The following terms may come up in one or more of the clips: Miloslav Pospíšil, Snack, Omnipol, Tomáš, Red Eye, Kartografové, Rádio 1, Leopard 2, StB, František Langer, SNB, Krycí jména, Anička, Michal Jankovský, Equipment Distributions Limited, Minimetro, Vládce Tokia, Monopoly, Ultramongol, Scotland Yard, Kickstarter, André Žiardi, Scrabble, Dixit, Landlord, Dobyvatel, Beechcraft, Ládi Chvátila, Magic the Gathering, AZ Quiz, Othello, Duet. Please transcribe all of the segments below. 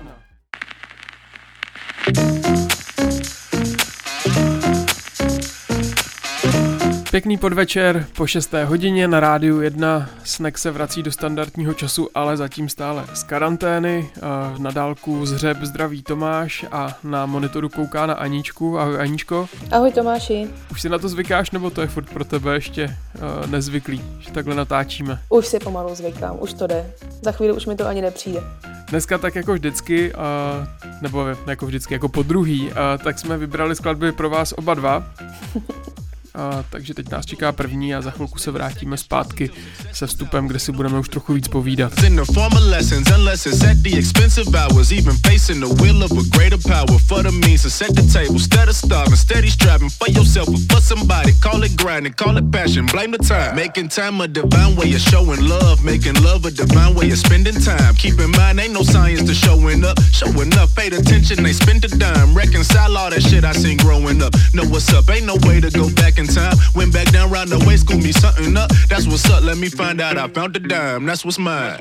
Pěkný podvečer, po 6. hodině na Rádiu 1. Snack se vrací do standardního času, ale zatím stále z karantény. Na dálku z hřeb zdraví Tomáš a na monitoru kouká na Aničku. Ahoj Aničko. Ahoj Tomáši. Už si na to zvykáš, nebo to je furt pro tebe ještě nezvyklý, že takhle natáčíme? Už si pomalu zvykám, už to jde. Za chvíli už mi to ani nepřijde. Dneska tak jako vždycky, nebo jako vždycky, jako podruhý, tak jsme vybrali skladby pro vás oba dva. Takže teď nás čeká první a za chvilku se vrátíme zpátky se vstupem, kde si budeme už trochu víc povídat. Time. Went back down round the way, scooped me something up. That's what's up, let me find out. I found the dime, that's what's mine.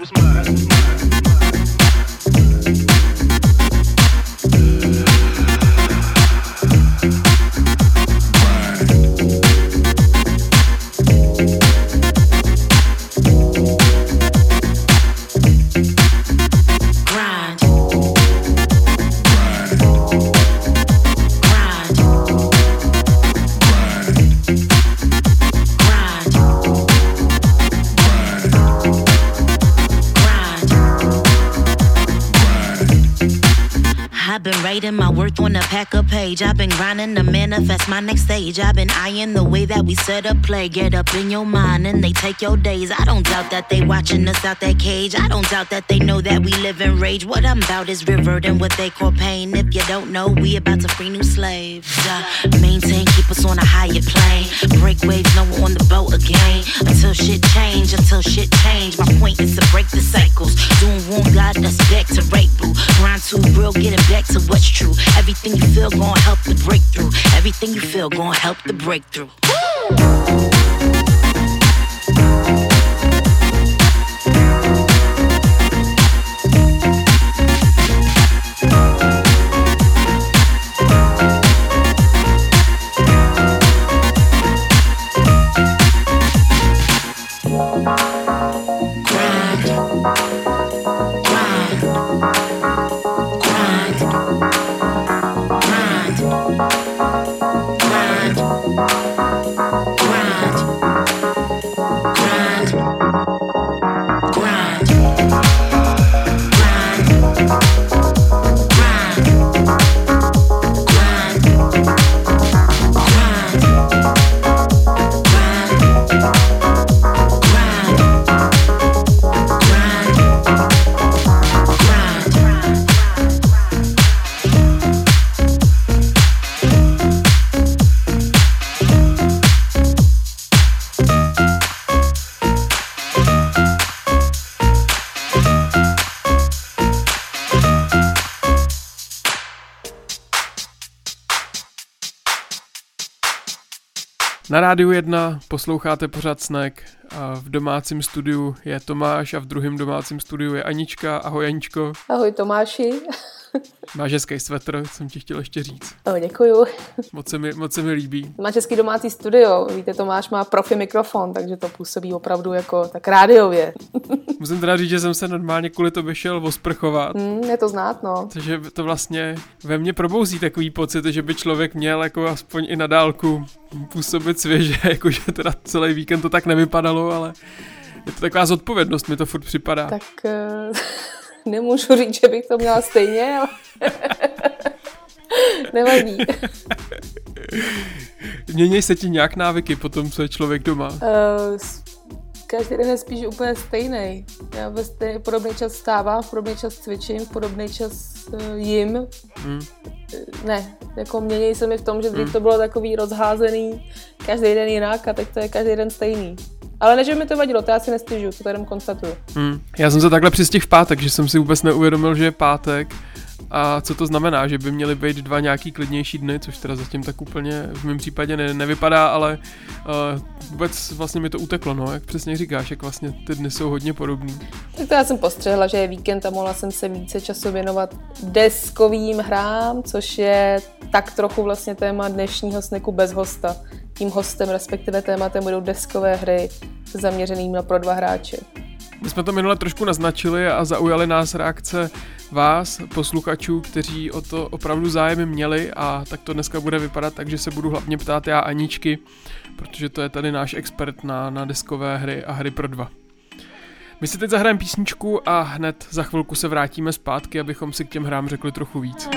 My worth on a pack a page. I've been grinding to manifest my next stage. I've been eyeing the way that we set up play. Get up in your mind and they take your days. I don't doubt that they watching us out that cage. I don't doubt that they know that we live in rage. What I'm about is reverting what they call pain. If you don't know, we about to free new slaves. Maintain, keep us on a higher plane. Break waves, now we're on the boat again. Until shit change. My point is to break the cycles. Doing one God, that's back to rape boo. Grind too real, getting back to what's true. Everything you feel gon' help the breakthrough. Everything you feel gon' help the breakthrough. Woo! Na Rádiu 1 posloucháte pořad Snack, v domácím studiu je Tomáš a v druhém domácím studiu je Anička. Ahoj Aničko. Ahoj Tomáši. Máš hezký svetr, jsem ti chtěl ještě říct. Děkuju. Moc se mi líbí. Máš hezký domácí studio, víte, Tomáš má profi mikrofon, takže to působí opravdu jako tak rádiově. Musím teda říct, že jsem se normálně kvůli tobě šel osprchovat. Je to znát, no. Takže to vlastně ve mně probouzí takový pocit, že by člověk měl jako aspoň i na dálku působit svěže, jakože teda celý víkend to tak nevypadalo, ale je to taková zodpovědnost, mi to furt připadá. Tak... Nemůžu říct, že bych to měla stejně, ale nevadí. Mění se ti nějak návyky po tom, co je člověk doma? Každý den je spíš úplně stejný. Já ve podobný čas vstávám, v podobný čas cvičím, v podobný čas jim. Ne, jako mění se mi v tom, že dřív to bylo takový rozházený, každý den jinak a teď to je každý den stejný. Ale než by mi to vadilo, to já si nestěžuju, to tady konstatuju. Já jsem se takhle přistihl v pátek, že jsem si vůbec neuvědomil, že je pátek A co to znamená, že by měly být dva nějaký klidnější dny, což teda zatím tak úplně v mém případě nevypadá, ale vůbec vlastně mi to uteklo, no, jak přesně říkáš, jak vlastně ty dny jsou hodně podobný. Tak to já jsem postřehla, že je víkend a mohla jsem se více času věnovat deskovým hrám, což je tak trochu vlastně téma dnešního Snacku bez hosta. Tím hostem, respektive tématem, budou deskové hry zaměřeným na pro dva hráče. My jsme to minule trošku naznačili a zaujali nás reakce vás, posluchačů, kteří o to opravdu zájem měli, a tak to dneska bude vypadat, takže se budu hlavně ptát já Aničky, protože to je tady náš expert na deskové hry a hry pro dva. My si teď zahrajeme písničku a hned za chvilku se vrátíme zpátky, abychom si k těm hrám řekli trochu víc.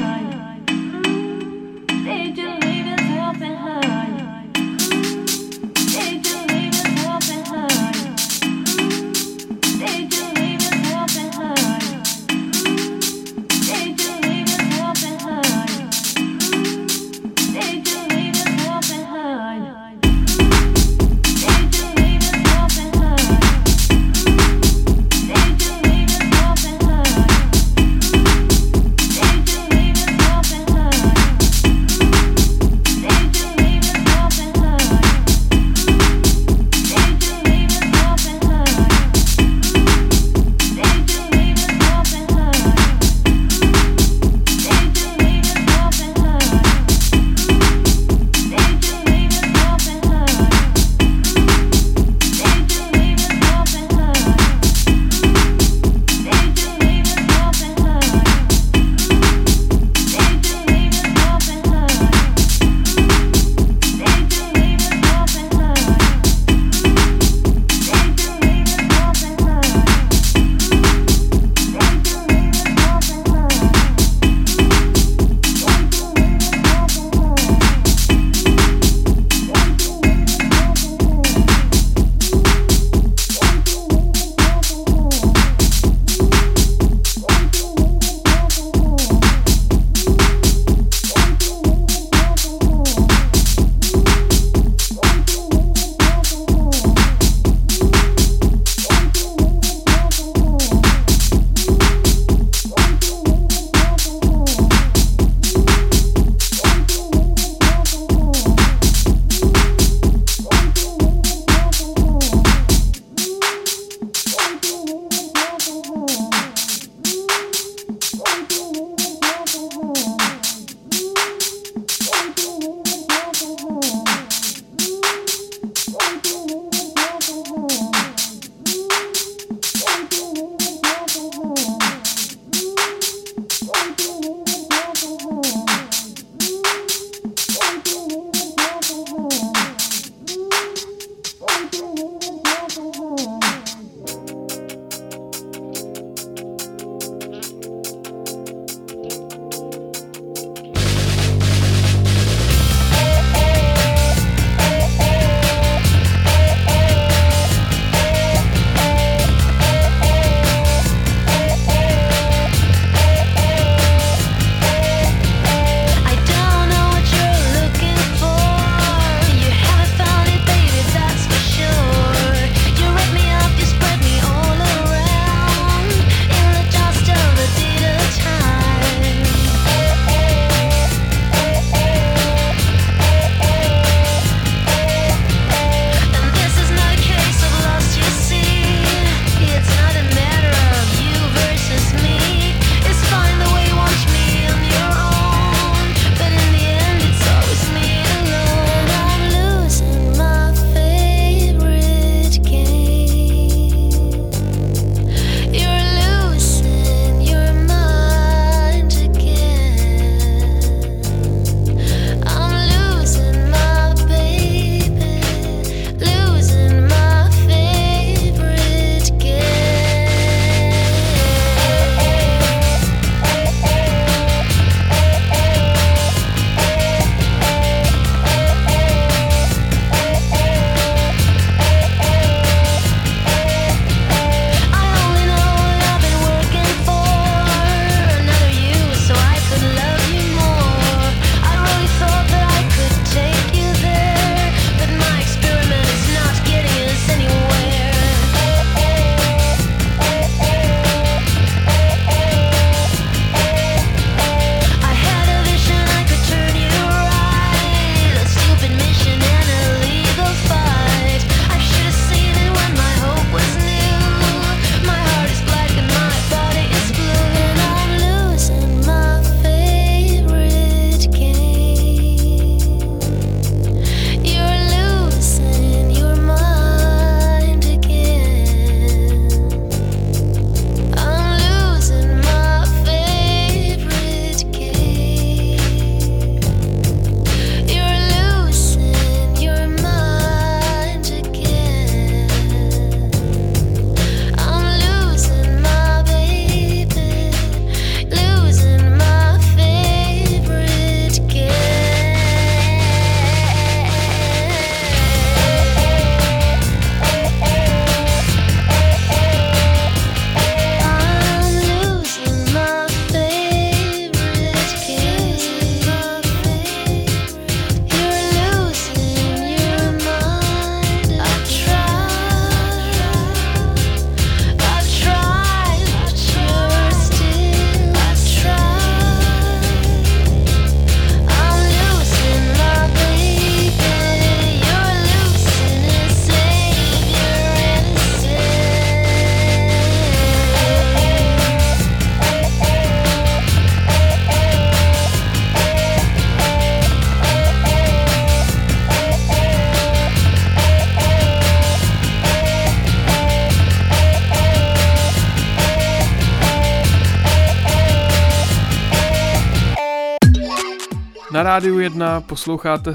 Na Rádiu 1 posloucháte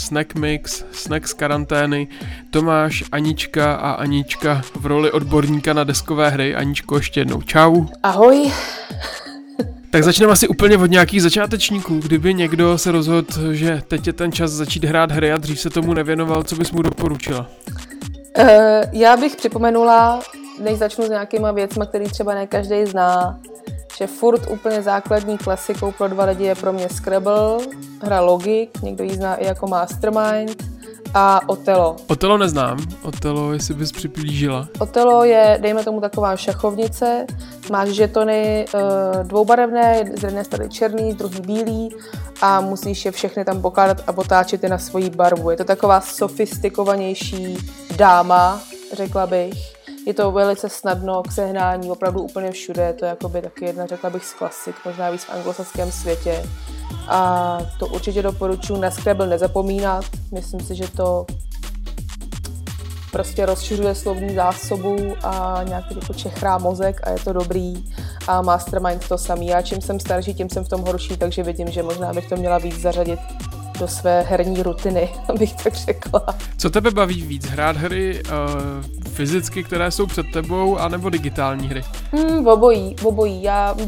Snack Mix, Snack z karantény. Tomáš, Anička a Anička v roli odborníka na deskové hry. Aničko, ještě jednou čau. Ahoj. Tak začneme asi úplně od nějakých začátečníků. Kdyby někdo se rozhodl, že teď je ten čas začít hrát hry a dřív se tomu nevěnoval, co bys mu doporučila? Já bych připomenula, než začnu s nějakýma věcma, který třeba ne každý zná, že furt úplně základní klasikou pro dva lidi je pro mě Scrabble, hra Logic, někdo ji zná i jako Mastermind, a Othello. Othello neznám. Othello, jestli bys přiblížila. Othello je, dejme tomu, taková šachovnice. Máš žetony dvoubarevné, z jedné strany černý, z druhé bílý a musíš je všechny tam pokládat a otáčet je na svoji barvu. Je to taková sofistikovanější dáma, řekla bych. Je to velice snadno k sehnání, opravdu úplně všude. Je to jakoby taky jedna, řekla bych, z klasik, možná víc v anglosaském světě. A to určitě doporučuji, na Scrabble nezapomínat. Myslím si, že to prostě rozšiřuje slovní zásobu a nějaký jako čechrá mozek a je to dobrý. A Mastermind to samý. Já čím jsem starší, tím jsem v tom horší, takže vidím, že možná bych to měla víc zařadit do své herní rutiny, abych tak řekla. Co tebe baví víc? Hrát hry fyzicky, které jsou před tebou, anebo digitální hry? Obojí.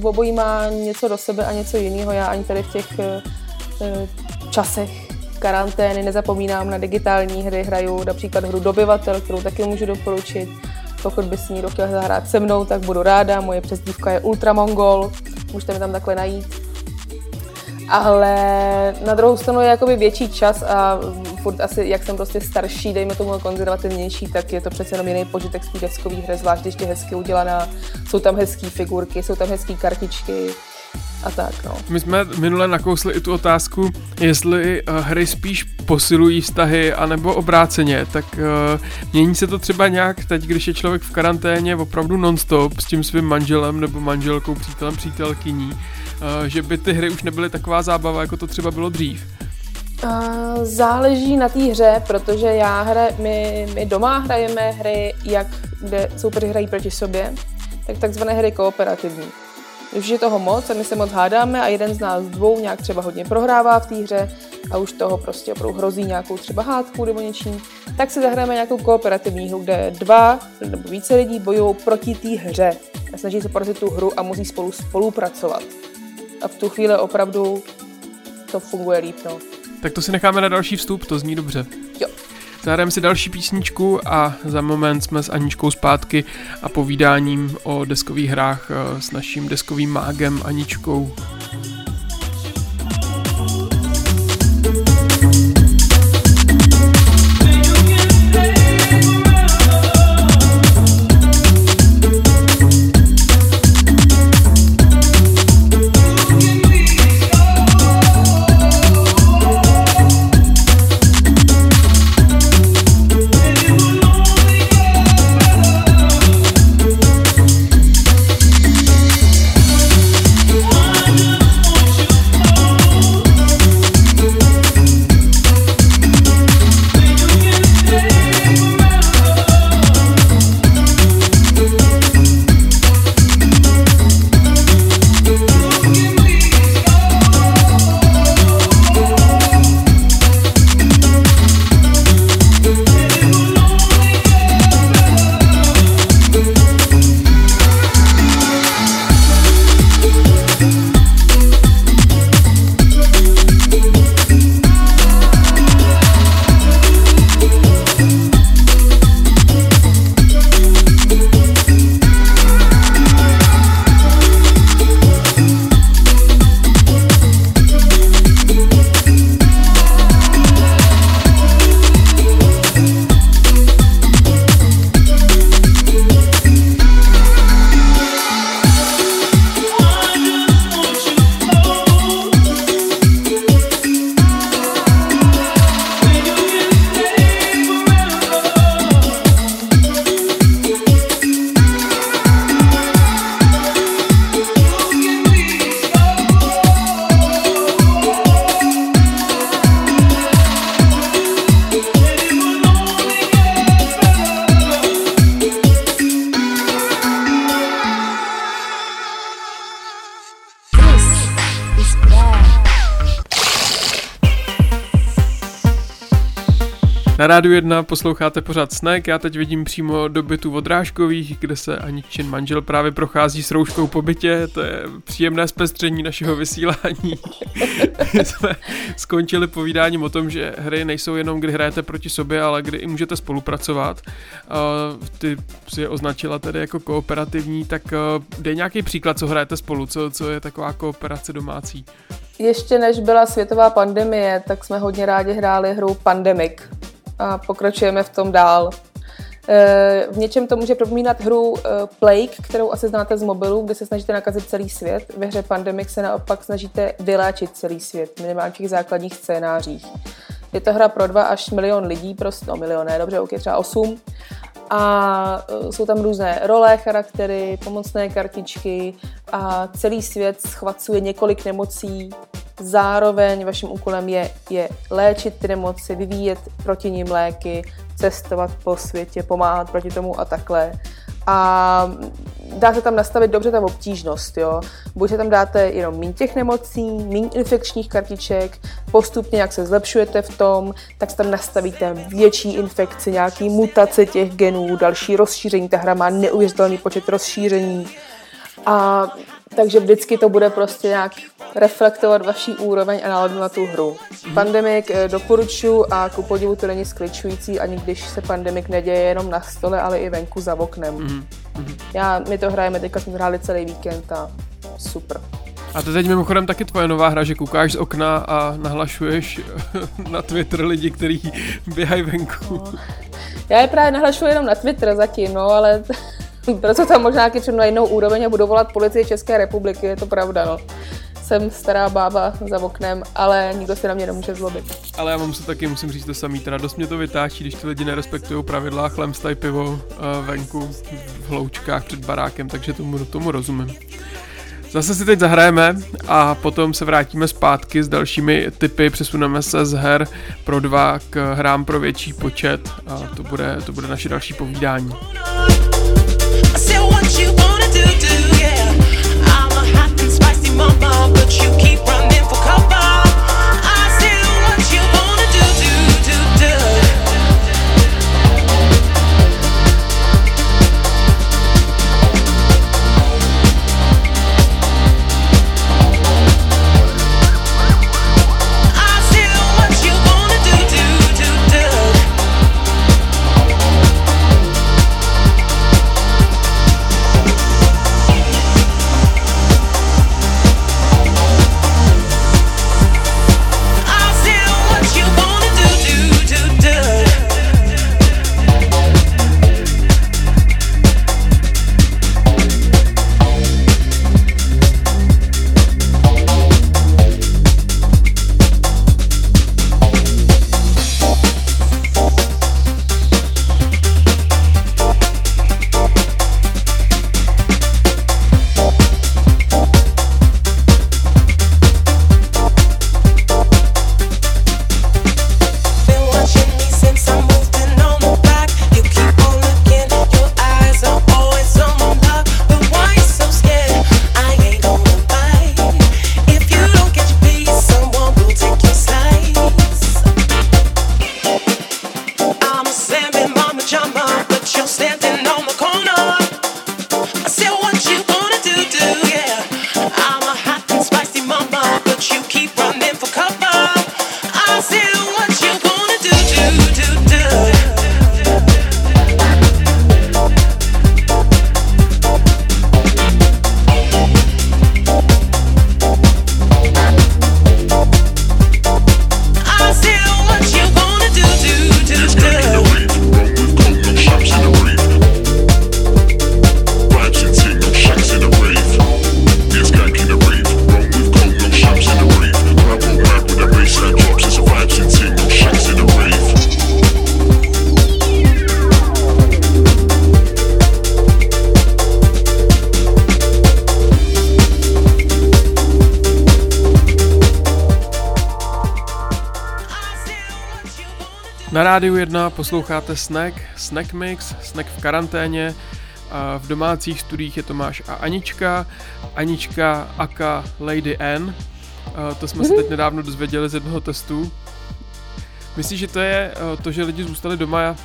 Obojí má něco do sebe a něco jiného. Já ani tady v těch časech karantény nezapomínám na digitální hry. Hraju například hru Dobyvatel, kterou taky můžu doporučit. Pokud by si někdo chtěl zahrát se mnou, tak budu ráda. Moje přezdívka je Ultramongol. Můžete mi tam takhle najít. Ale na druhou stranu je jakoby větší čas a furt asi, jak jsem prostě starší, dejme tomu konzervativnější, tak je to přece jenom jiný požitek z té deskové hry, zvlášť když je hezky udělaná. Jsou tam hezký figurky, jsou tam hezký kartičky a tak, no. My jsme minule nakousli i tu otázku, jestli hry spíš posilují vztahy, anebo obráceně, tak mění se to třeba nějak teď, když je člověk v karanténě opravdu non-stop s tím svým manželem nebo manželkou, přítelem, přítelkyní, že by ty hry už nebyly taková zábava, jako to třeba bylo dřív? Záleží na té hře, protože my doma hrajeme hry, kde soupeři hrají proti sobě, takzvané hry kooperativní. Už je toho moc a my se moc hádáme a jeden z nás dvou nějak třeba hodně prohrává v té hře a už toho prostě opravdu hrozí nějakou třeba hádku nebo něčím, tak si zahrajeme nějakou kooperativní hru, kde dva nebo více lidí bojují proti té hře a snaží se porazit tu hru a musí spolu spolupracovat. A v tu chvíli opravdu to funguje líp, no. Tak to si necháme na další vstup, to zní dobře. Jo. Zahrajeme si další písničku a za moment jsme s Aničkou zpátky a povídáním o deskových hrách s naším deskovým mágem Aničkou. Na Rádiu 1 posloucháte pořád Snack, já teď vidím přímo do bytu Vodrážkových, kde se Aničin manžel právě prochází s rouškou po bytě, to je příjemné zpestření našeho vysílání. Jsme skončili povídáním o tom, že hry nejsou jenom, kdy hrajete proti sobě, ale kdy i můžete spolupracovat. Ty si je označila tady jako kooperativní, tak dej nějaký příklad, co hrajete spolu, co je taková kooperace domácí. Ještě než byla světová pandemie, tak jsme hodně rádi hráli hru Pandemic a pokračujeme v tom dál. V něčem to může připomínat hru Plague, kterou asi znáte z mobilu, kde se snažíte nakazit celý svět. Ve hře Pandemic se naopak snažíte vyléčit celý svět, minimálně v těch základních scénářích. Je to hra pro 2 až 1 milion lidí, třeba 8. A jsou tam různé role, charaktery, pomocné kartičky a celý svět schvacuje několik nemocí. Zároveň vaším úkolem je léčit ty nemoci, vyvíjet proti nim léky, cestovat po světě, pomáhat proti tomu a takhle. A dá se tam nastavit dobře ta obtížnost, jo. Buď se tam dáte jenom míň těch nemocí, míň infekčních kartiček, postupně jak se zlepšujete v tom, tak se tam nastavíte větší infekci, nějaký mutace těch genů, další rozšíření, ta hra má neuvěřitelný počet rozšíření. A takže vždycky to bude prostě nějak reflektovat vaší úroveň a náladu na tu hru. Pandemic doporučuji a ku podivu to není skličující, ani když se Pandemic neděje jenom na stole, ale i venku za oknem. My to hrajeme, teďka jsme hráli celý víkend a super. A to teď mimochodem taky tvoje nová hra, že koukáš z okna a nahlašuješ na Twitter lidi, kteří běhají venku. No. Já je právě nahlašuji jenom na Twitter zatím, no, ale... Proto tam možná nějaký na jinou úroveň a budu volat policii České republiky, je to pravda, no. Jsem stará bába za oknem, ale nikdo se na mě nemůže zlobit. Ale já vám se taky musím říct to samý, teda dost mě to vytáčí, když ty lidi nerespektují pravidla, chlemstají pivo venku v hloučkách před barákem, takže tomu rozumím. Zase si teď zahrajeme a potom se vrátíme zpátky s dalšími tipy, přesuneme se z her pro 2 k hrám pro větší počet a to bude naše další povídání. Na Rádiu 1 posloucháte Snack Mix, Snack v karanténě. V domácích studiích je Tomáš a Anička. Anička aka Lady N. To jsme se teď nedávno dozvěděli z jednoho testu. Myslíš, že to je to, že lidi zůstali doma a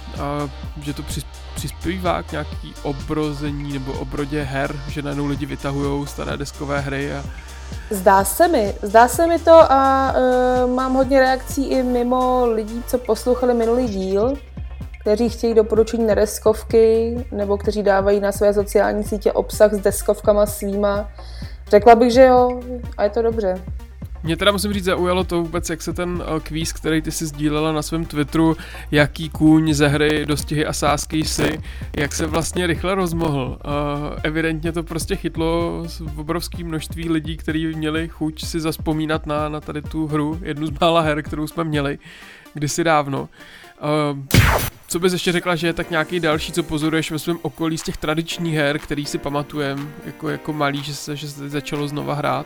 že to přispívá k nějaký obrození nebo obrodě her, že najednou lidi vytahujou staré deskové hry a... Zdá se mi to a mám hodně reakcí i mimo lidí, co poslouchali minulý díl, kteří chtějí doporučení na deskovky nebo kteří dávají na své sociální sítě obsah s deskovkama svýma. Řekla bych, že jo, a je to dobře. Mě teda musím říct, zaujalo to vůbec, jak se ten kvíz, který ty si sdílela na svém Twitteru, jaký kůň ze hry Dostihy a sázky jsi, jak se vlastně rychle rozmohl. Evidentně to prostě chytlo obrovské množství lidí, kteří měli chuť si zazpomínat na tady tu hru, jednu z mála her, kterou jsme měli kdysi dávno. Co bys ještě řekla, že je tak nějaký další, co pozoruješ ve svém okolí z těch tradičních her, který si pamatujem jako malý, že se začalo znova hrát?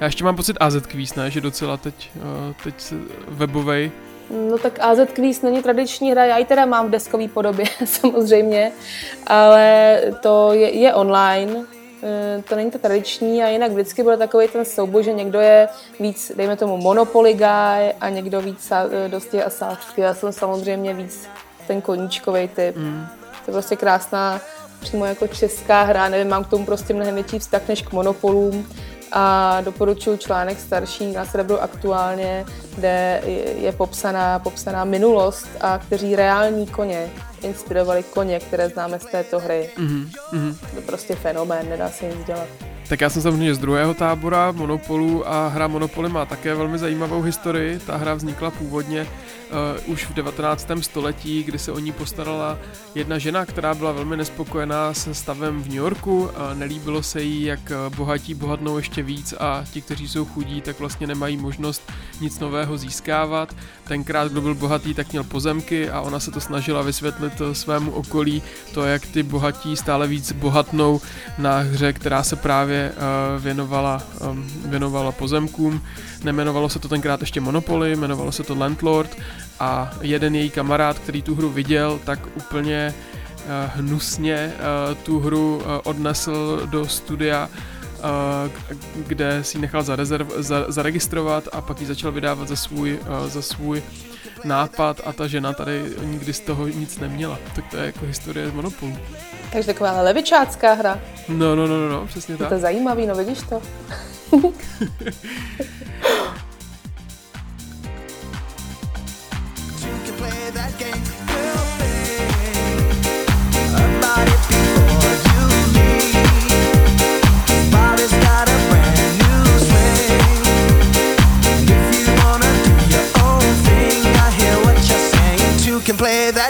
Já ještě mám pocit AZ Quiz, ne? Že docela teď webovej. No tak AZ Quiz není tradiční hra, já ji teda mám v deskové podobě samozřejmě, ale to je online, to není to tradiční a jinak vždycky byl takový ten souboj, že někdo je víc, dejme tomu Monopoly guy a někdo víc dostihy a sázky. Já jsem samozřejmě víc ten koníčkovej typ. To je prostě krásná, přímo jako česká hra, nevím, mám k tomu prostě mnohem větší vztah než k Monopolům. A doporučuji článek starší na Scrabblu aktuálně, kde je popsaná minulost a kteří reální koně inspirovali koně, které známe z této hry. Mm-hmm. To je prostě fenomén, nedá se nic dělat. Tak já jsem samozřejmě z druhého tábora Monopolu a hra Monopoly má také velmi zajímavou historii. Ta hra vznikla původně už v 19. století, kdy se o ní postarala jedna žena, která byla velmi nespokojená se stavem v New Yorku. Nelíbilo se jí, jak bohatí bohatnou ještě víc a ti, kteří jsou chudí, tak vlastně nemají možnost nic nového získávat. Tenkrát, kdo byl bohatý, tak měl pozemky a ona se to snažila vysvětlit svému okolí, to, jak ty bohatí stále víc bohatnou na hře, která se právě věnovala pozemkům. Nejmenovalo se to tenkrát ještě Monopoly, jmenovalo se to Landlord a jeden její kamarád, který tu hru viděl, tak úplně hnusně tu hru odnesl do studia, kde si ji nechal zaregistrovat a pak ji začal vydávat za svůj nápad a ta žena tady nikdy z toho nic neměla. Tak to je jako historie z Monopolu. Takže taková levičácká hra. No, přesně tak. To je zajímavý, no vidíš to. Can play that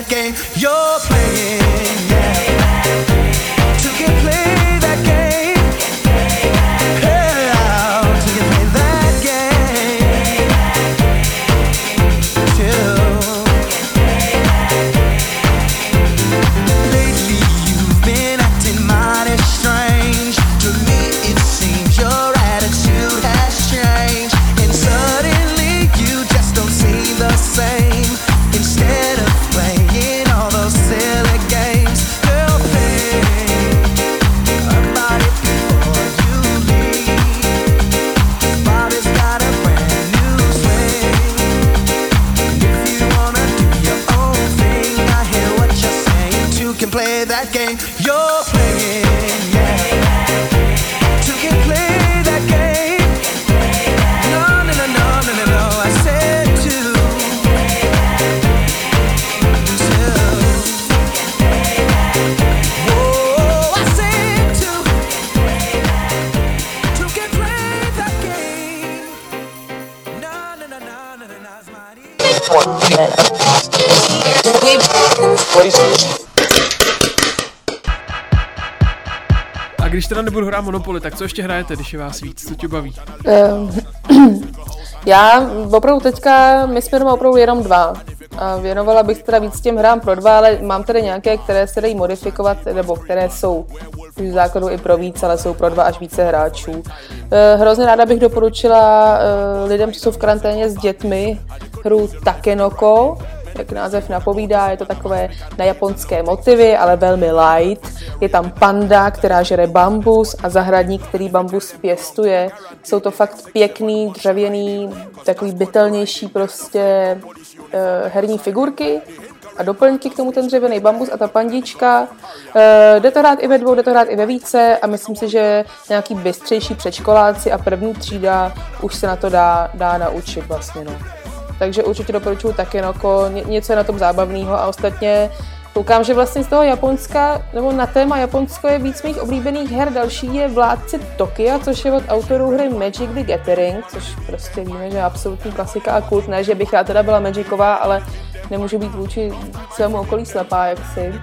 game you're playing, yeah. You can play that game, yeah. You can play that game too. Lately you've been acting mighty strange. To me it seems your attitude has changed, and suddenly you just don't seem the same. Instead of playing all those silly games, you'll think about it before you leave. Bobby's got a brand new swing. If you wanna do your own thing, I hear what you're saying. Two can play that game you're playing, yeah. Two can play that game. No, I said two. A když teda nebudu hrát Monopoly, tak co ještě hrajete, když je vás víc? Co tě baví? Já opravdu teďka, my jsme doma opravdu jenom dva. A věnovala bych teda víc těm hrám pro dva, ale mám tady nějaké, které se dají modifikovat, nebo které jsou v základu i pro víc, ale jsou pro dva až více hráčů. Hrozně ráda bych doporučila lidem, co jsou v karanténě s dětmi, hru Takenoko. jak název napovídá, je to takové na japonské motivy, ale velmi light. Je tam panda, která žere bambus a zahradník, který bambus pěstuje. Jsou to fakt pěkný, dřevěný, takový bytelnější prostě herní figurky a doplňky k tomu ten dřevěný bambus a ta pandička. Jde to hrát i ve dvou, jde to hrát i ve více a myslím si, že nějaký bystřejší předškoláci a první třída už se na to dá naučit vlastně. No. Takže určitě doporučuji Takenoko, něco je na tom zábavného a ostatně koukám, že vlastně z toho Japonska, nebo na téma Japonsko je víc mých oblíbených her. Další je Vládce Tokia, což je od autorů hry Magic the Gathering, což prostě víme, že je absolutní klasika a kult. Ne, že bych já teda byla Magicová, ale nemůžu být vůči svému okolí slepá, jaksi.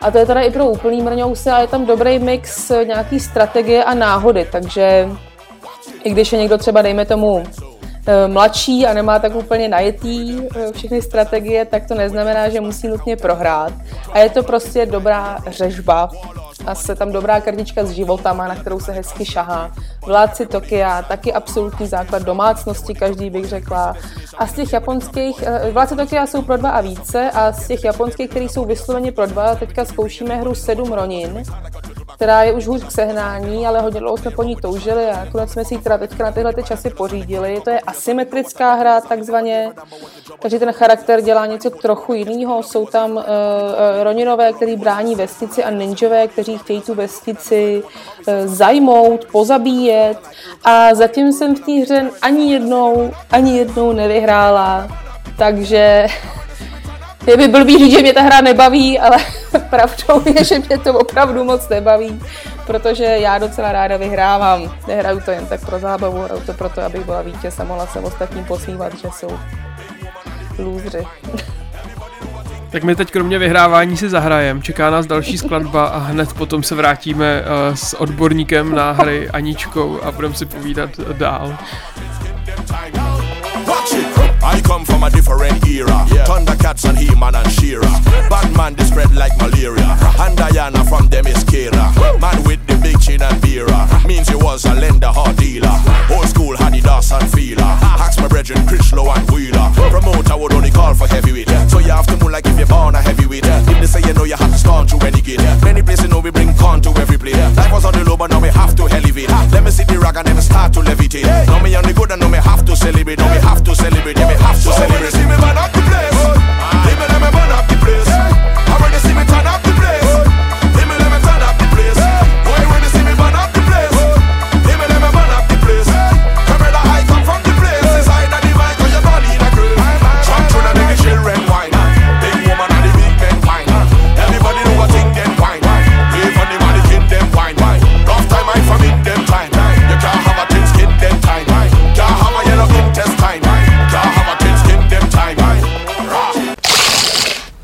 A to je teda i pro úplný mrňouse, ale je tam dobrý mix nějaký strategie a náhody, takže i když je někdo třeba, dejme tomu, mladší a nemá tak úplně najetý všechny strategie, tak to neznamená, že musí nutně prohrát. A je to prostě dobrá řežba. A se tam dobrá kartička s životama, na kterou se hezky šahá. Vládci Tokia, taky absolutní základ domácnosti, každý bych řekla. A z těch japonských, Vládci Tokia jsou pro dva a více, a z těch japonských, které jsou vysloveně pro dva, teďka zkoušíme hru 7 Ronin, která je už hůř k sehnání, ale hodně dlouho jsme po ní toužili a nakonec jsme si ji teda teďka na tyhle časy pořídili. To je asymetrická hra takzvaně, takže ten charakter dělá něco trochu jiného. Jsou tam roninové, kteří brání vesnici a ninjové, kteří chtějí tu vesnici zajmout, pozabíjet a zatím jsem v té hře ani jednou nevyhrála, takže je mi blbý říct, že mě ta hra nebaví, ale pravdou je, že mě to opravdu moc nebaví, protože já docela ráda vyhrávám. Nehraju to jen tak pro zábavu, hraju to proto, abych byla vítěz a mohla se ostatním posmívat, že jsou lůzři. Tak my teď kromě vyhrávání si zahrajem, čeká nás další skladba a hned potom se vrátíme s odborníkem na hry Aničkou a budeme si povídat dál. I come from a different era, yeah. Thundercats and He-Man and She-Ra, Batman they spread like malaria, and Diana from them is Kera. Man with the big chin and beera, means he was a lender or dealer, old school Hadidas and Fila, ask my brethren Krishlow and Wheeler, promoter would only call for heavyweight, so you have to move like if you're born a heavyweight, if they say you know you have to storm to renegade, many places know we bring corn to every plate, life was on the low but now we have to elevate, let me see the rag and then start to levitate, now me on the good and now me have to celebrate, now me have to celebrate, yeah. Have to celebrate. See me man up the place. Leave me let me man up the place. I already see me turn up the place. Leave me let me turn up the place. Boy, you already see me man up the place. Leave me let me man up the place. Brother, I come from the place. Inside of the mic, cause your body in a grill. Jump through the nigga children wine. Big woman and the big men wine. Everybody know what thing them wine. Wave on the money, kid them wine. Rough time, I forbid them time. You can't have a thing, kid them time. Can't have a yellow intestine.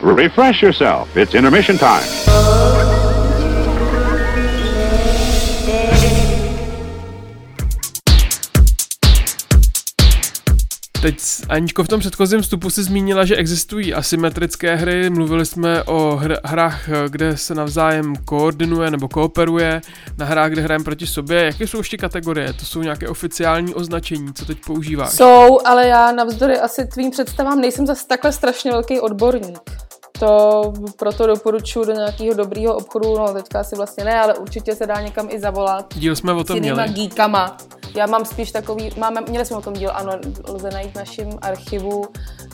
Refresh yourself. It's intermission time. Teď, Aničko, v tom předchozím vstupu si zmínila, že existují asymetrické hry. Mluvili jsme o hrách, kde se navzájem koordinuje nebo kooperuje, na hrách, kde hrajeme proti sobě. Jaké jsou ještě kategorie? To jsou nějaké oficiální označení, co teď používáš? Jsou, ale já navzdory asi tvým představám nejsem zas takhle strašně velký odborník. To proto doporučuji do nějakého dobrého obchodu, no teďka asi vlastně ne, ale určitě se dá někam i zavolat. Díl jsme o tom měli. S jinýma geekama. Já mám spíš takový, měli jsme o tom díl, ano, lze najít v našem archivu.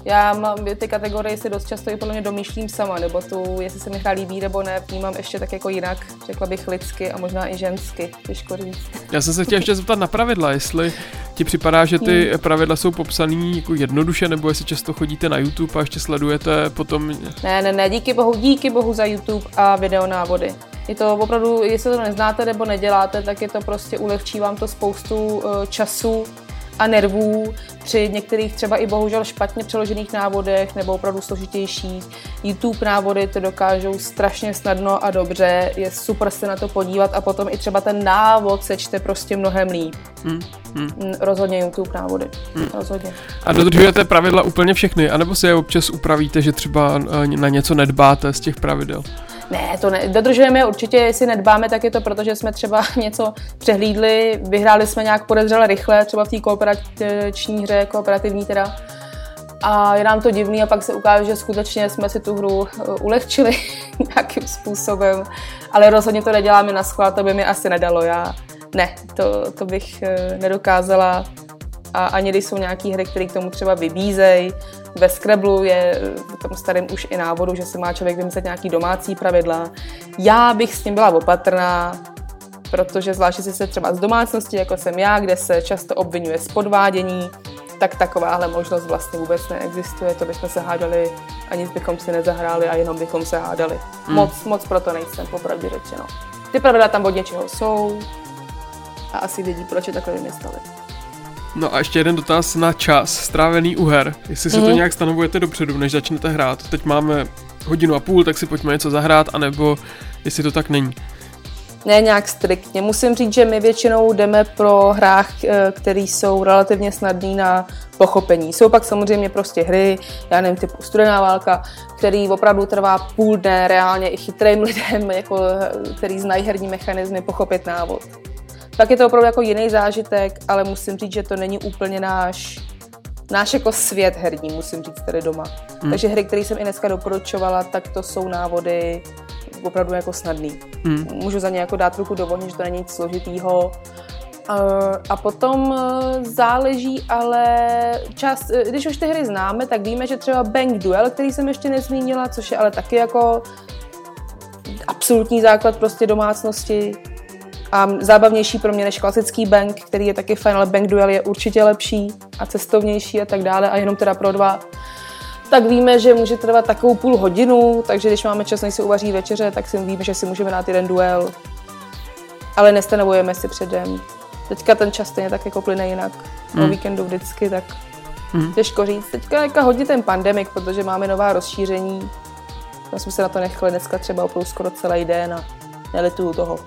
Já mám ty kategorie si dost často i podle mě domýšlím sama, nebo tu, jestli se mi líbí nebo ne, vnímám ještě tak jako jinak, řekla bych lidsky a možná i žensky, těžko říct. Já jsem se chtěla ještě zeptat na pravidla, jestli ti připadá, že ty pravidla jsou popsaný jako jednoduše, nebo jestli často chodíte na YouTube a ještě sledujete potom... Ne, díky bohu za YouTube a videonávody. Je to opravdu, jestli to neznáte nebo neděláte, tak je to prostě ulehčí vám to spoustu času a nervů při některých třeba i bohužel špatně přeložených návodech nebo opravdu složitějších. YouTube návody to dokážou strašně snadno a dobře, je super se na to podívat a potom i třeba ten návod se čte prostě mnohem líp. Rozhodně YouTube návody. Rozhodně. A dodržujete pravidla úplně všechny, anebo si je občas upravíte, že třeba na něco nedbáte z těch pravidel? Ne, to ne. Dodržujeme určitě, jestli nedbáme, tak je to proto, že jsme třeba něco přehlídli, vyhráli jsme nějak podezřele rychle, třeba v té kooperativní hře, kooperativní teda, a je nám to divný a pak se ukáže, že skutečně jsme si tu hru ulehčili nějakým způsobem, ale rozhodně to neděláme naschvál, to by mi asi nedalo, to bych nedokázala a ani když jsou nějaké hry, které k tomu třeba vybízejí. Ve Scrabble je v tom starém už i návodu, že si má člověk vymyslet nějaké domácí pravidla. Já bych s tím byla opatrná, protože zvláště si se třeba z domácnosti, jako jsem já, kde se často obvinuje z podvádění, tak takováhle možnost vlastně vůbec neexistuje. To bychom se hádali, ani bychom si nezahráli a jenom bychom se hádali. Moc proto nejsem, popravdě řečeno. Ty pravidla tam od něčeho jsou a asi vědí, proč je takhle vymysleli. No a ještě jeden dotaz na čas strávený u her. Jestli si to nějak stanovujete dopředu, než začnete hrát. Teď máme 1,5 hodiny, tak si pojďme něco zahrát, anebo jestli to tak není. Ne nějak striktně. Musím říct, že my většinou jdeme pro hrách, které jsou relativně snadné na pochopení. Jsou pak samozřejmě prostě hry, já nevím, typu Studená válka, který opravdu trvá půl dne reálně i chytrým lidem, jako, který znají herní mechanismy, pochopit návod. Tak je to opravdu jako jiný zážitek, ale musím říct, že to není úplně náš jako svět herní, musím říct tady doma. Takže hry, které jsem i dneska doporučovala, tak to jsou návody opravdu jako snadný. Můžu za ně jako dát ruku do ohně, že to není nic složitýho. A potom záleží, ale čas, když už ty hry známe, tak víme, že třeba Bank Duel, který jsem ještě nezmínila, což je ale taky jako absolutní základ prostě domácnosti. A zábavnější pro mě než klasický bank, který je taky fajn, ale Bank Duel je určitě lepší a cestovnější a tak dále a jenom teda pro dva. Tak víme, že může trvat takovou 1,5 hodiny, takže když máme čas, než se uvaří večeře, tak si víme, že si můžeme dát jeden duel. Ale nestanovujeme si předem. Teďka ten čas stejně tak jako plyne jinak. O víkendu vždycky, tak těžko říct. Teďka hodně ten Pandemic, protože máme nová rozšíření. Já jsme se na to nechali dneska třeba opravdu skoro celý den a nelituju toho.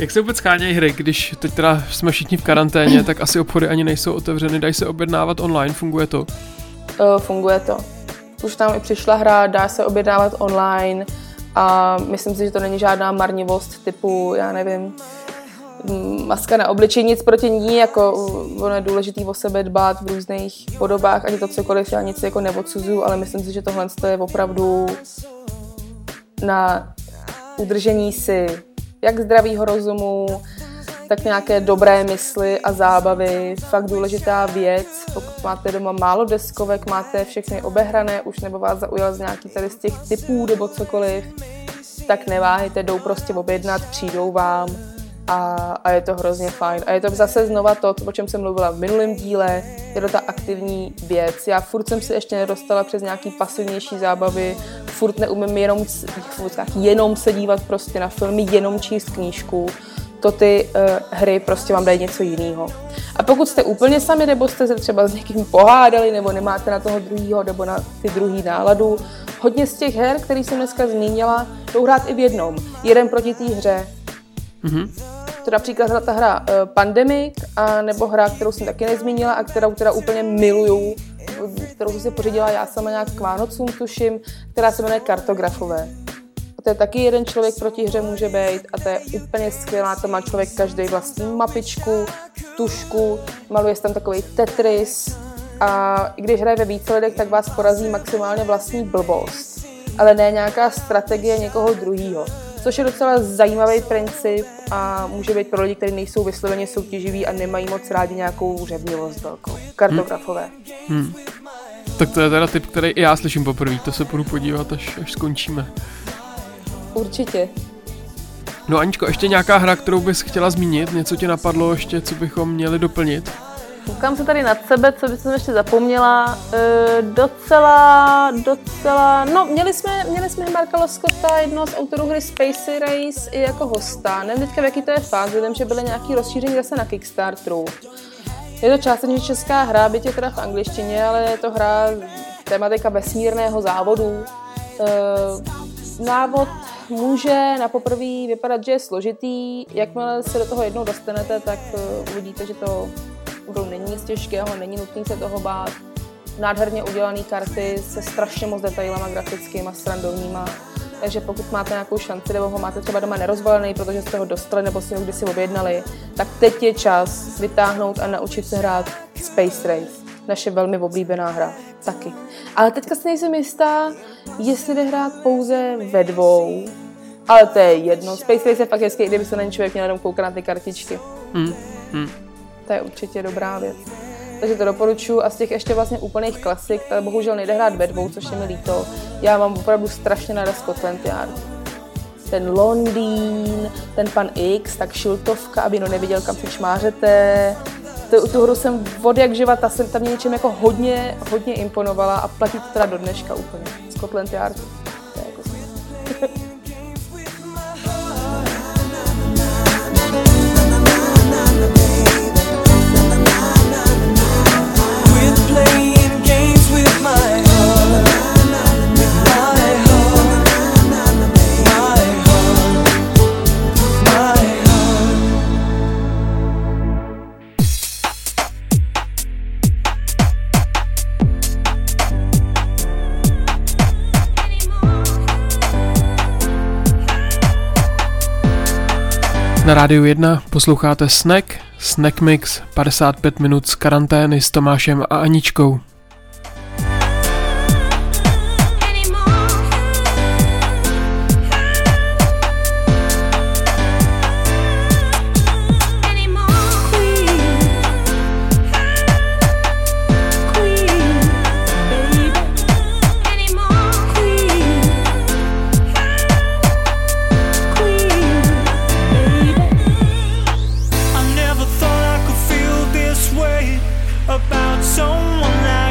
Jak se vůbec schánějí hry, když teď teda jsme všichni v karanténě, tak asi obchody ani nejsou otevřeny, dají se objednávat online, funguje to? Funguje to. Už tam i přišla hra, dá se objednávat online a myslím si, že to není žádná marnivost typu, já nevím, maska na obličeji, nic proti ní, jako ono je důležitý o sebe dbát v různých podobách, ať je to cokoliv, já nic jako neodsuzuju, ale myslím si, že tohle je opravdu na udržení si jak zdravýho rozumu, tak nějaké dobré mysli a zábavy. Fakt důležitá věc, pokud máte doma málo deskovek, máte všechny obehrané už, nebo vás zaujal z nějaký tady z těch typů nebo cokoliv, tak neváhejte, jdou prostě objednat, přijdou vám a je to hrozně fajn. A je to zase znova to, o čem jsem mluvila v minulém díle, je to ta aktivní věc. Já furt jsem se ještě nedostala přes nějaký pasivnější zábavy, furt neumím jenom se dívat prostě na filmy, jenom číst knížku. To ty hry prostě vám dají něco jiného. A pokud jste úplně sami, nebo jste se třeba s někým pohádali, nebo nemáte na toho druhýho, nebo na ty druhý náladu, hodně z těch her, který jsem dneska zmínila, jdou hrát i v jednom. Jeden proti té hře. Mm-hmm. To například ta hra Pandemic, a nebo hra, kterou jsem taky nezmínila a kterou teda úplně miluju, kterou jsem si pořídila já sama nějak k Vánocům, tuším, která se jmenuje Kartografové. To je taky jeden člověk proti hře může být a to je úplně skvělá, to má člověk každý vlastní mapičku, tušku, maluje se tam takový Tetris a i když hraje ve více lidech, tak vás porazí maximálně vlastní blbost, ale ne nějaká strategie někoho druhýho. Což je docela zajímavý princip a může být pro lidi, kteří nejsou vysloveně soutěživí a nemají moc rádi nějakou řevnivost velkou. Kartografové. Tak to je teda typ, který i já slyším poprvé, to se půjdu podívat, až skončíme. Určitě. No Aničko, ještě nějaká hra, kterou bys chtěla zmínit? Něco tě napadlo ještě, co bychom měli doplnit? Koukám se tady nad sebe, co bych jsem ještě zapomněla. No, měli jsme Marka Scotta, jednoho z autorů hry Space Race, i jako hosta. Nevím teďka, v jaký to je fázi, vím, že byly nějaký rozšíření zase na Kickstarteru. Je to částečně česká hra, byť je teda v angličtině, ale je to hra tematika vesmírného závodu. Návod může na poprvé vypadat, že je složitý. Jakmile se do toho jednou dostanete, tak uvidíte, že to není nic těžkého, není nutný se toho bát. Nádherně udělané karty se strašně moc detailama grafickýma, srandovníma. Takže pokud máte nějakou šanci, nebo ho máte třeba doma nerozvalený, protože jste ho dostali nebo si ho kdysi objednali, tak teď je čas vytáhnout a naučit se hrát Space Race. Naše velmi oblíbená hra. Taky. Ale teďka si nejsem jistá, jestli jde hrát pouze ve dvou. Ale to je jedno. Space Race je fakt hezký, i kdyby se na ně člověk měl jenom koukat na ty kartičky. To je určitě dobrá věc. Takže to doporučuji a z těch ještě vlastně úplných klasik, ta bohužel nejde hrát ve dvou, což je mi líto. Já mám opravdu strašně ráda Scotland Yard. Ten Londýn, ten Pan X, tak šiltovka, aby no neviděl, kam se čmářete. Tu hru jsem od jak živa, ta jsem tam něčem jako hodně imponovala a platí to teda do dneška úplně. Scotland Yard. To je jako... Na Rádiu 1 posloucháte Snack Mix, 55 minut z karantény s Tomášem a Aničkou. About someone that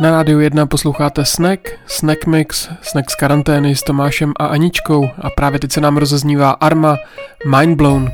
Na Rádiu 1 posloucháte Snack Mix, Snack z karantény s Tomášem a Aničkou a právě teď se nám rozeznívá Arma Mindblown.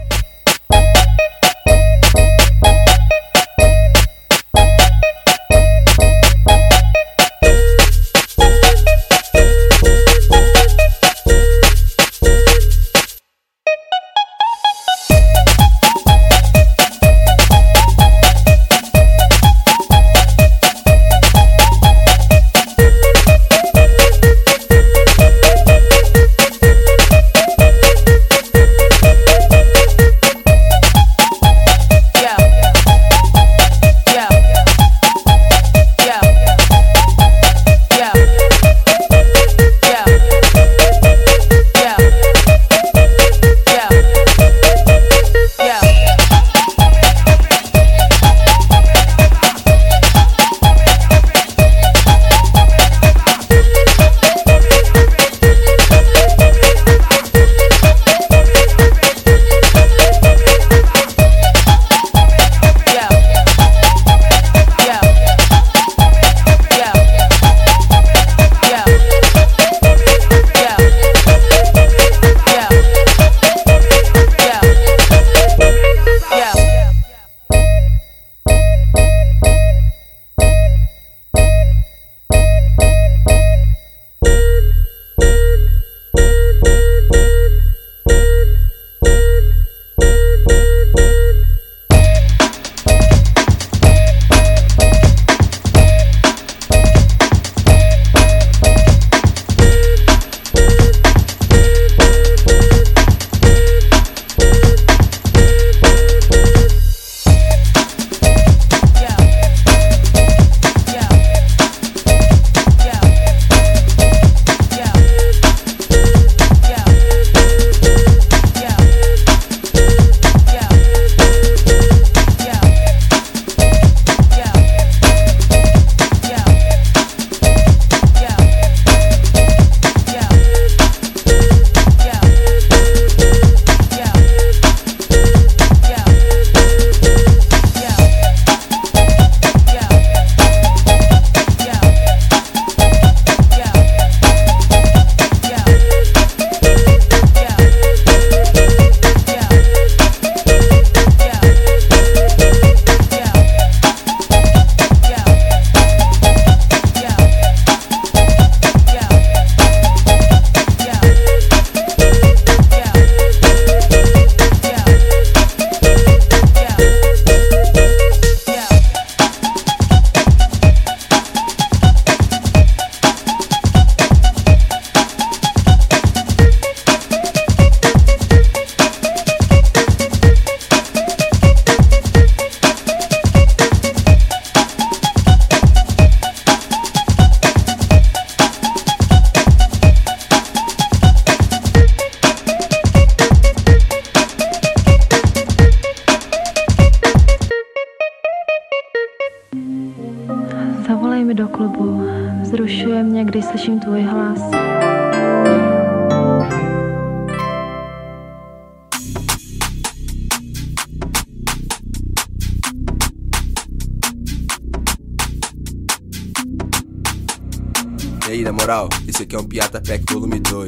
Que é Piata Pack volume 2.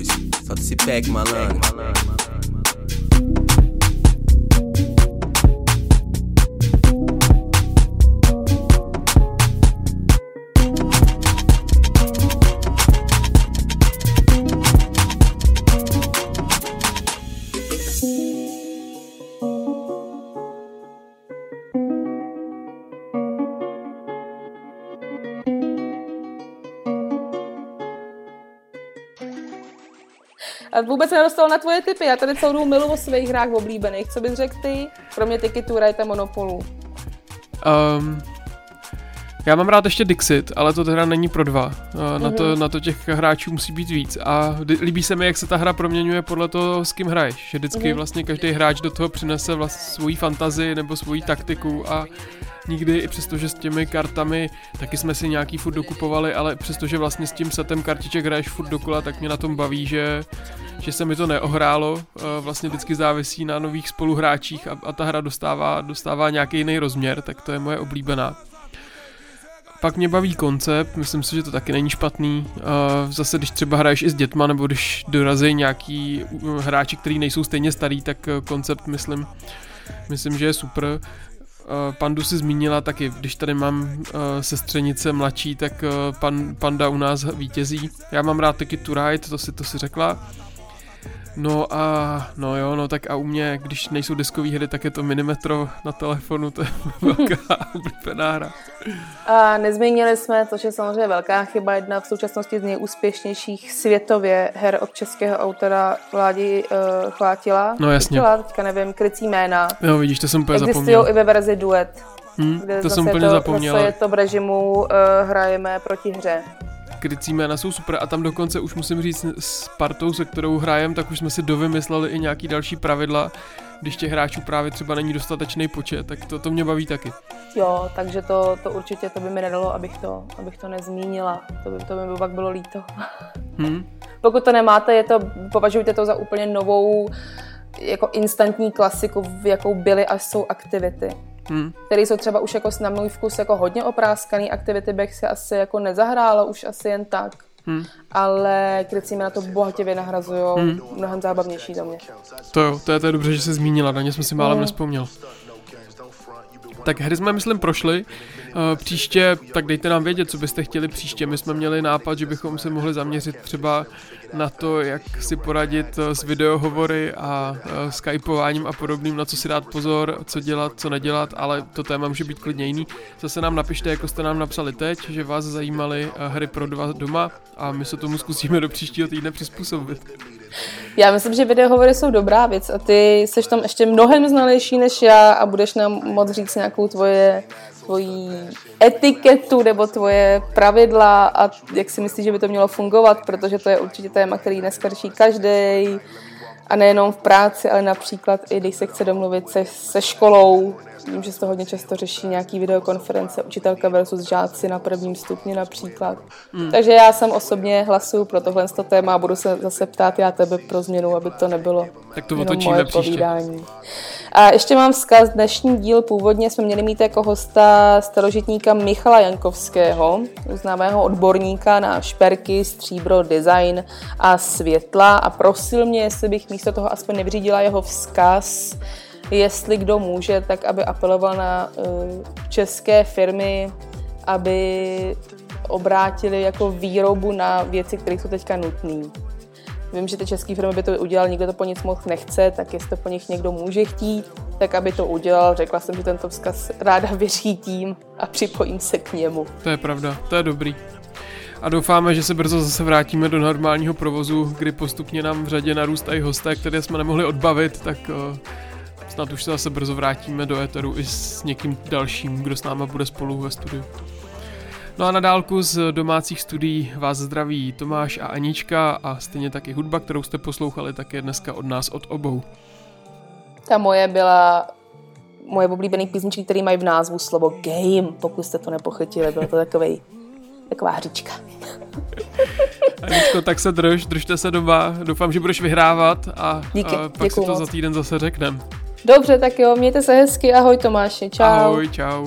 Solta esse pack, malandro. A vůbec se nedostalo na tvoje tipy. Já tady celou dobu miluji o svých hrách oblíbených. Co bys řekl ty? Kromě Tikitu hrajte Monopolu. Já mám rád ještě Dixit, ale to hra není pro dva. Na to těch hráčů musí být víc. A líbí se mi, jak se ta hra proměňuje podle toho, s kým hraješ. Že vždycky vlastně každý hráč do toho přinese vlastně svoji fantazii nebo svoji taktiku a nikdy, i přestože s těmi kartami taky jsme si nějaký furt dokupovali, ale přestože vlastně s tím setem kartiček hraješ furt dokola, tak mě na tom baví, že se mi to neohrálo. Vlastně vždycky závisí na nových spoluhráčích a ta hra dostává nějaký jiný rozměr, tak to je moje oblíbená. Pak mě baví koncept, myslím si, že to taky není špatný. Zase když třeba hraješ i s dětma, nebo když dorazí nějaký hráči, kteří nejsou stejně starý, tak koncept myslím, že je super. Pandu si zmínila taky, když tady mám sestřenice mladší, tak panda u nás vítězí. Já mám rád taky to ride, to si řekla. No, tak a u mě, když nejsou diskový hry, tak je to Minimetro na telefonu, to je velká oblíbená hra. A nezmínili jsme, což je samozřejmě velká chyba, jedna v současnosti z nejúspěšnějších světově her od českého autora Ládi Chvátila. No jasně. Teďka nevím, Krycí jména. Jo, vidíš, to jsem úplně zapomněl. Existují i ve verzi Duet. To jsem úplně zapomněla. Zase je to v režimu hrajeme proti hře. Krycí jména jsou super a tam dokonce už musím říct s partou, se kterou hrajem, tak už jsme si dovymysleli i nějaký další pravidla, když těch hráčů právě třeba není dostatečný počet, tak to mě baví taky. Jo, takže to určitě to by mi nedalo, abych to nezmínila, to by mi pak bylo líto. Pokud to nemáte, považujte to za úplně novou, jako instantní klasiku, v jakou byly a jsou Aktivity. Které jsou třeba už jako na můj vkus jako hodně opráskaný. Aktivity bych se asi jako nezahrála už asi jen tak, ale Krycí mě na to bohatě vynahrazujou, mnohem zábavnější za mě. To je dobře, že se zmínila, na ně jsme si málem nespomněl. Tak hry jsme, myslím, prošli. Příště, tak dejte nám vědět, co byste chtěli příště. My jsme měli nápad, že bychom se mohli zaměřit třeba na to, jak si poradit s videohovory a skypováním a podobným, na co si dát pozor, co dělat, co nedělat, ale to téma může být klidně jiný. Zase nám napište, jako jste nám napsali teď, že vás zajímaly hry pro dva doma a my se tomu zkusíme do příštího týdne přizpůsobit. Já myslím, že videohovory jsou dobrá věc a ty jsi tam ještě mnohem znalejší než já a budeš nám moc říct nějakou tvoji etiketu nebo tvoje pravidla a jak si myslíš, že by to mělo fungovat, protože to je určitě téma, který dneska řeší každý a nejenom v práci, ale například i když se chce domluvit se školou. Vím, že se to hodně často řeší nějaký videokonference, učitelka versus žáci na prvním stupni například. Takže já jsem osobně hlasuju pro tohle téma a budu se zase ptát já tebe pro změnu, aby to nebylo tak to jenom moje povídání. A ještě mám vzkaz, dnešní díl původně jsme měli mít jako hosta starožitníka Michala Jankovského, uznávaného odborníka na šperky, stříbro, design a světla a prosil mě, jestli bych místo toho aspoň nevyřídila jeho vzkaz, jestli kdo může, tak aby apeloval na české firmy, aby obrátili jako výrobu na věci, které jsou teďka nutné. Vím, že ty české firmy by to udělali, nikdo to po nic moc nechce, tak jestli to po nich někdo může chtít, tak aby to udělal. Řekla jsem, že tento vzkaz ráda vyřídím a připojím se k němu. To je pravda, to je dobrý. A doufáme, že se brzo zase vrátíme do normálního provozu, kdy postupně nám v řadě narůstají hosté, které jsme nemohli odbavit, tak snad už se zase brzo vrátíme do éteru i s někým dalším, kdo s náma bude spolu ve studiu. No a na dálku z domácích studií vás zdraví Tomáš a Anička a stejně taky hudba, kterou jste poslouchali, tak je dneska od nás od obou. Ta moje byla moje oblíbený písničky, který mají v názvu slovo game, pokud jste to nepochytili, byla to taková hříčka. Aničko, tak se držte se doma, doufám, že budeš vyhrávat a pak si to za týden zase řekneme. Dobře, tak jo, mějte se hezky, ahoj Tomáši, čau. Ahoj, čau.